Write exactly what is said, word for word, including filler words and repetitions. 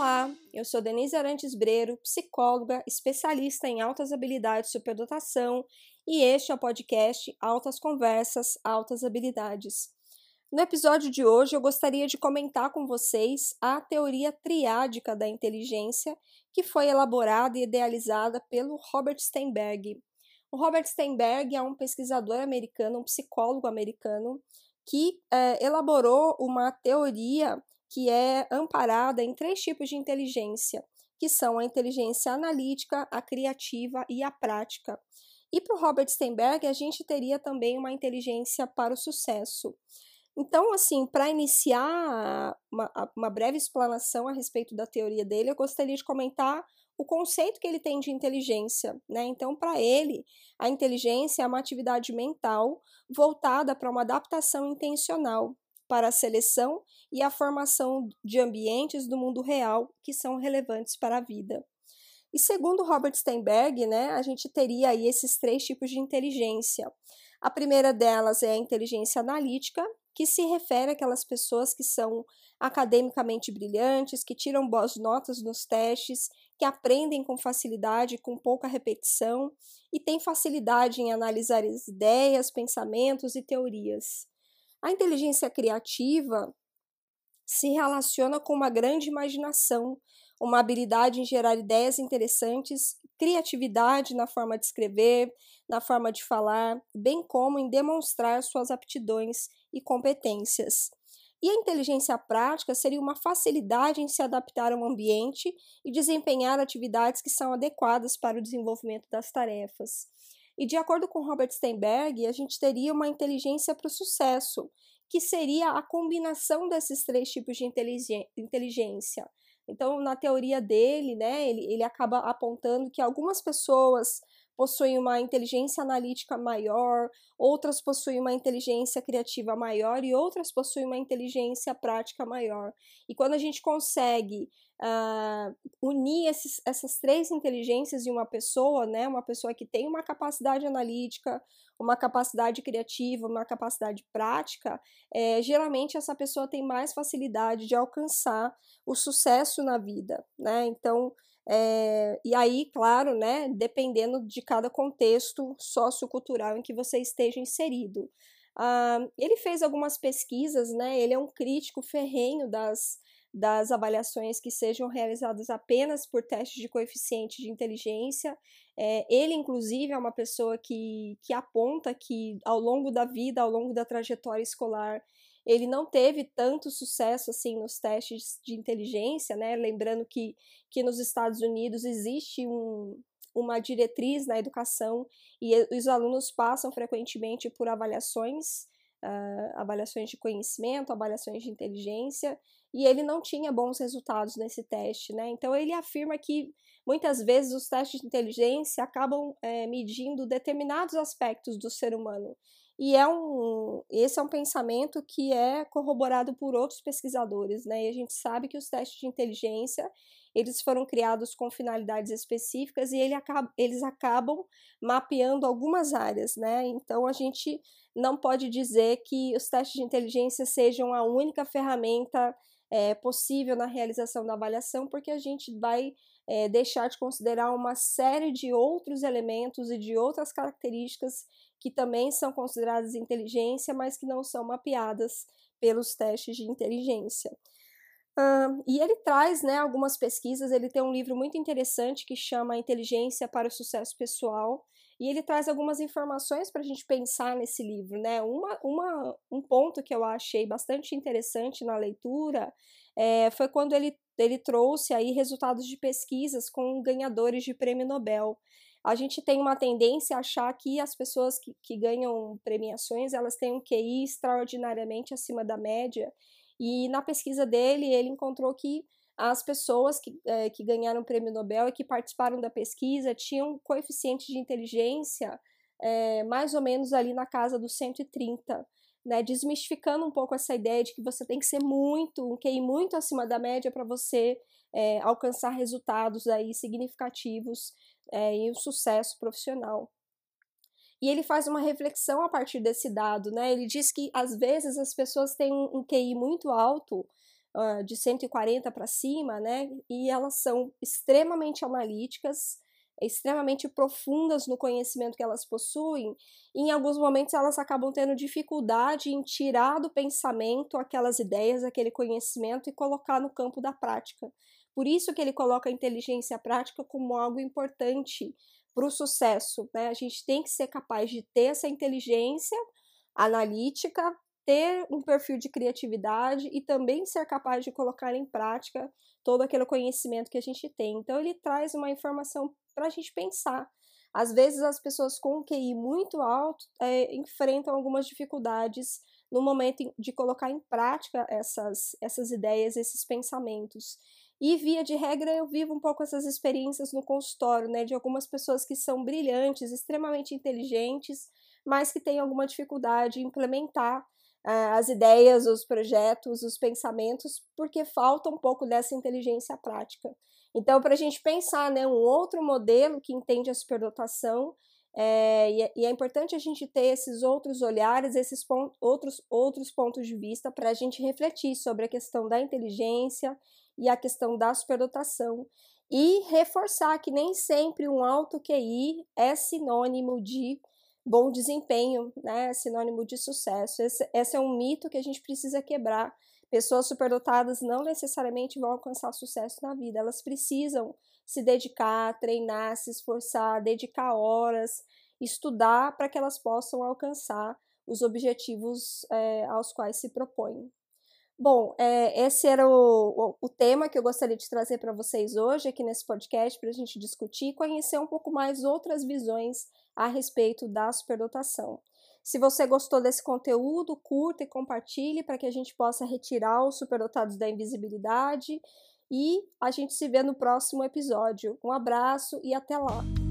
Olá, eu sou Denise Arantes Breiro, psicóloga, especialista em altas habilidades e superdotação, e este é o podcast Altas Conversas, Altas Habilidades. No episódio de hoje, eu gostaria de comentar com vocês a teoria triádica da inteligência, que foi elaborada e idealizada pelo Robert Sternberg. O Robert Sternberg é um pesquisador americano, um psicólogo americano, que eh, elaborou uma teoria que é amparada em três tipos de inteligência, que são a inteligência analítica, a criativa e a prática. E para o Robert Sternberg, a gente teria também uma inteligência para o sucesso. Então, assim, para iniciar uma, uma breve explanação a respeito da teoria dele, eu gostaria de comentar o conceito que ele tem de inteligência, né? Então, para ele, a inteligência é uma atividade mental voltada para uma adaptação intencional, para a seleção e a formação de ambientes do mundo real que são relevantes para a vida. E segundo Robert Sternberg, né, a gente teria aí esses três tipos de inteligência. A primeira delas é a inteligência analítica, que se refere àquelas pessoas que são academicamente brilhantes, que tiram boas notas nos testes, que aprendem com facilidade, com pouca repetição, e têm facilidade em analisar ideias, pensamentos e teorias. A inteligência criativa se relaciona com uma grande imaginação, uma habilidade em gerar ideias interessantes, criatividade na forma de escrever, na forma de falar, bem como em demonstrar suas aptidões e competências. E a inteligência prática seria uma facilidade em se adaptar ao ambiente e desempenhar atividades que são adequadas para o desenvolvimento das tarefas. E de acordo com Robert Sternberg, a gente teria uma inteligência para o sucesso, que seria a combinação desses três tipos de inteligência. Então, na teoria dele, né, ele, ele acaba apontando que algumas pessoas possuem uma inteligência analítica maior, outras possuem uma inteligência criativa maior e outras possuem uma inteligência prática maior. E quando a gente consegue uh, unir esses, essas três inteligências em uma pessoa, né, uma pessoa que tem uma capacidade analítica, uma capacidade criativa, uma capacidade prática, é, geralmente essa pessoa tem mais facilidade de alcançar o sucesso na vida, né? Então, É, e aí, claro, né, dependendo de cada contexto sociocultural em que você esteja inserido. Ah, ele fez algumas pesquisas, né, ele é um crítico ferrenho das, das avaliações que sejam realizadas apenas por testes de coeficiente de inteligência. É, ele, inclusive, é uma pessoa que, que aponta que ao longo da vida, ao longo da trajetória escolar, ele não teve tanto sucesso assim nos testes de inteligência, né? Lembrando que, que nos Estados Unidos existe um, uma diretriz na educação e os alunos passam frequentemente por avaliações, uh, avaliações de conhecimento, avaliações de inteligência, e ele não tinha bons resultados nesse teste, né? Então ele afirma que muitas vezes os testes de inteligência acabam é, medindo determinados aspectos do ser humano. E é um, esse é um pensamento que é corroborado por outros pesquisadores, né? E a gente sabe que os testes de inteligência, eles foram criados com finalidades específicas e ele acaba, eles acabam mapeando algumas áreas, né? Então, a gente não pode dizer que os testes de inteligência sejam a única ferramenta é, possível na realização da avaliação, porque a gente vai é, deixar de considerar uma série de outros elementos e de outras características que também são consideradas inteligência, mas que não são mapeadas pelos testes de inteligência. Uh, e ele traz, né, algumas pesquisas, ele tem um livro muito interessante que chama Inteligência para o Sucesso Pessoal, e ele traz algumas informações para a gente pensar nesse livro, né? Uma, uma, um ponto que eu achei bastante interessante na leitura é, foi quando ele, ele trouxe aí resultados de pesquisas com ganhadores de prêmio Nobel. A gente tem uma tendência a achar que as pessoas que, que ganham premiações, elas têm um Q I extraordinariamente acima da média, e na pesquisa dele, ele encontrou que as pessoas que, é, que ganharam o prêmio Nobel e que participaram da pesquisa tinham um coeficiente de inteligência é, mais ou menos ali na casa dos cento e trinta, né, desmistificando um pouco essa ideia de que você tem que ser muito, um Q I muito acima da média para você é, alcançar resultados aí significativos É, e um sucesso profissional. E ele faz uma reflexão a partir desse dado, né? Ele diz que às vezes as pessoas têm um, um Q I muito alto, uh, de cento e quarenta para cima, né? E elas são extremamente analíticas, extremamente profundas no conhecimento que elas possuem, e em alguns momentos elas acabam tendo dificuldade em tirar do pensamento aquelas ideias, aquele conhecimento e colocar no campo da prática. Por isso que ele coloca a inteligência prática como algo importante para o sucesso, né? A gente tem que ser capaz de ter essa inteligência analítica, ter um perfil de criatividade e também ser capaz de colocar em prática todo aquele conhecimento que a gente tem. Então ele traz uma informação para a gente pensar. Às vezes as pessoas com Q I muito alto é, enfrentam algumas dificuldades no momento de colocar em prática essas, essas ideias, esses pensamentos. E via de regra eu vivo um pouco essas experiências no consultório, né, de algumas pessoas que são brilhantes, extremamente inteligentes, mas que têm alguma dificuldade em implementar uh, as ideias, os projetos, os pensamentos, porque falta um pouco dessa inteligência prática. Então, para a gente pensar, né, um outro modelo que entende a superdotação, é, e, é, e é importante a gente ter esses outros olhares, esses pontos, outros, outros pontos de vista para a gente refletir sobre a questão da inteligência e a questão da superdotação, e reforçar que nem sempre um alto Q I é sinônimo de bom desempenho, né? É sinônimo de sucesso. Esse, esse é um mito que a gente precisa quebrar. Pessoas superdotadas não necessariamente vão alcançar sucesso na vida, elas precisam se dedicar, treinar, se esforçar, dedicar horas, estudar para que elas possam alcançar os objetivos é, aos quais se propõem. Bom, é, esse era o, o, o tema que eu gostaria de trazer para vocês hoje aqui nesse podcast, para a gente discutir e conhecer um pouco mais outras visões a respeito da superdotação. Se você gostou desse conteúdo, curta e compartilhe para que a gente possa retirar os superdotados da invisibilidade, e a gente se vê no próximo episódio. Um abraço e até lá!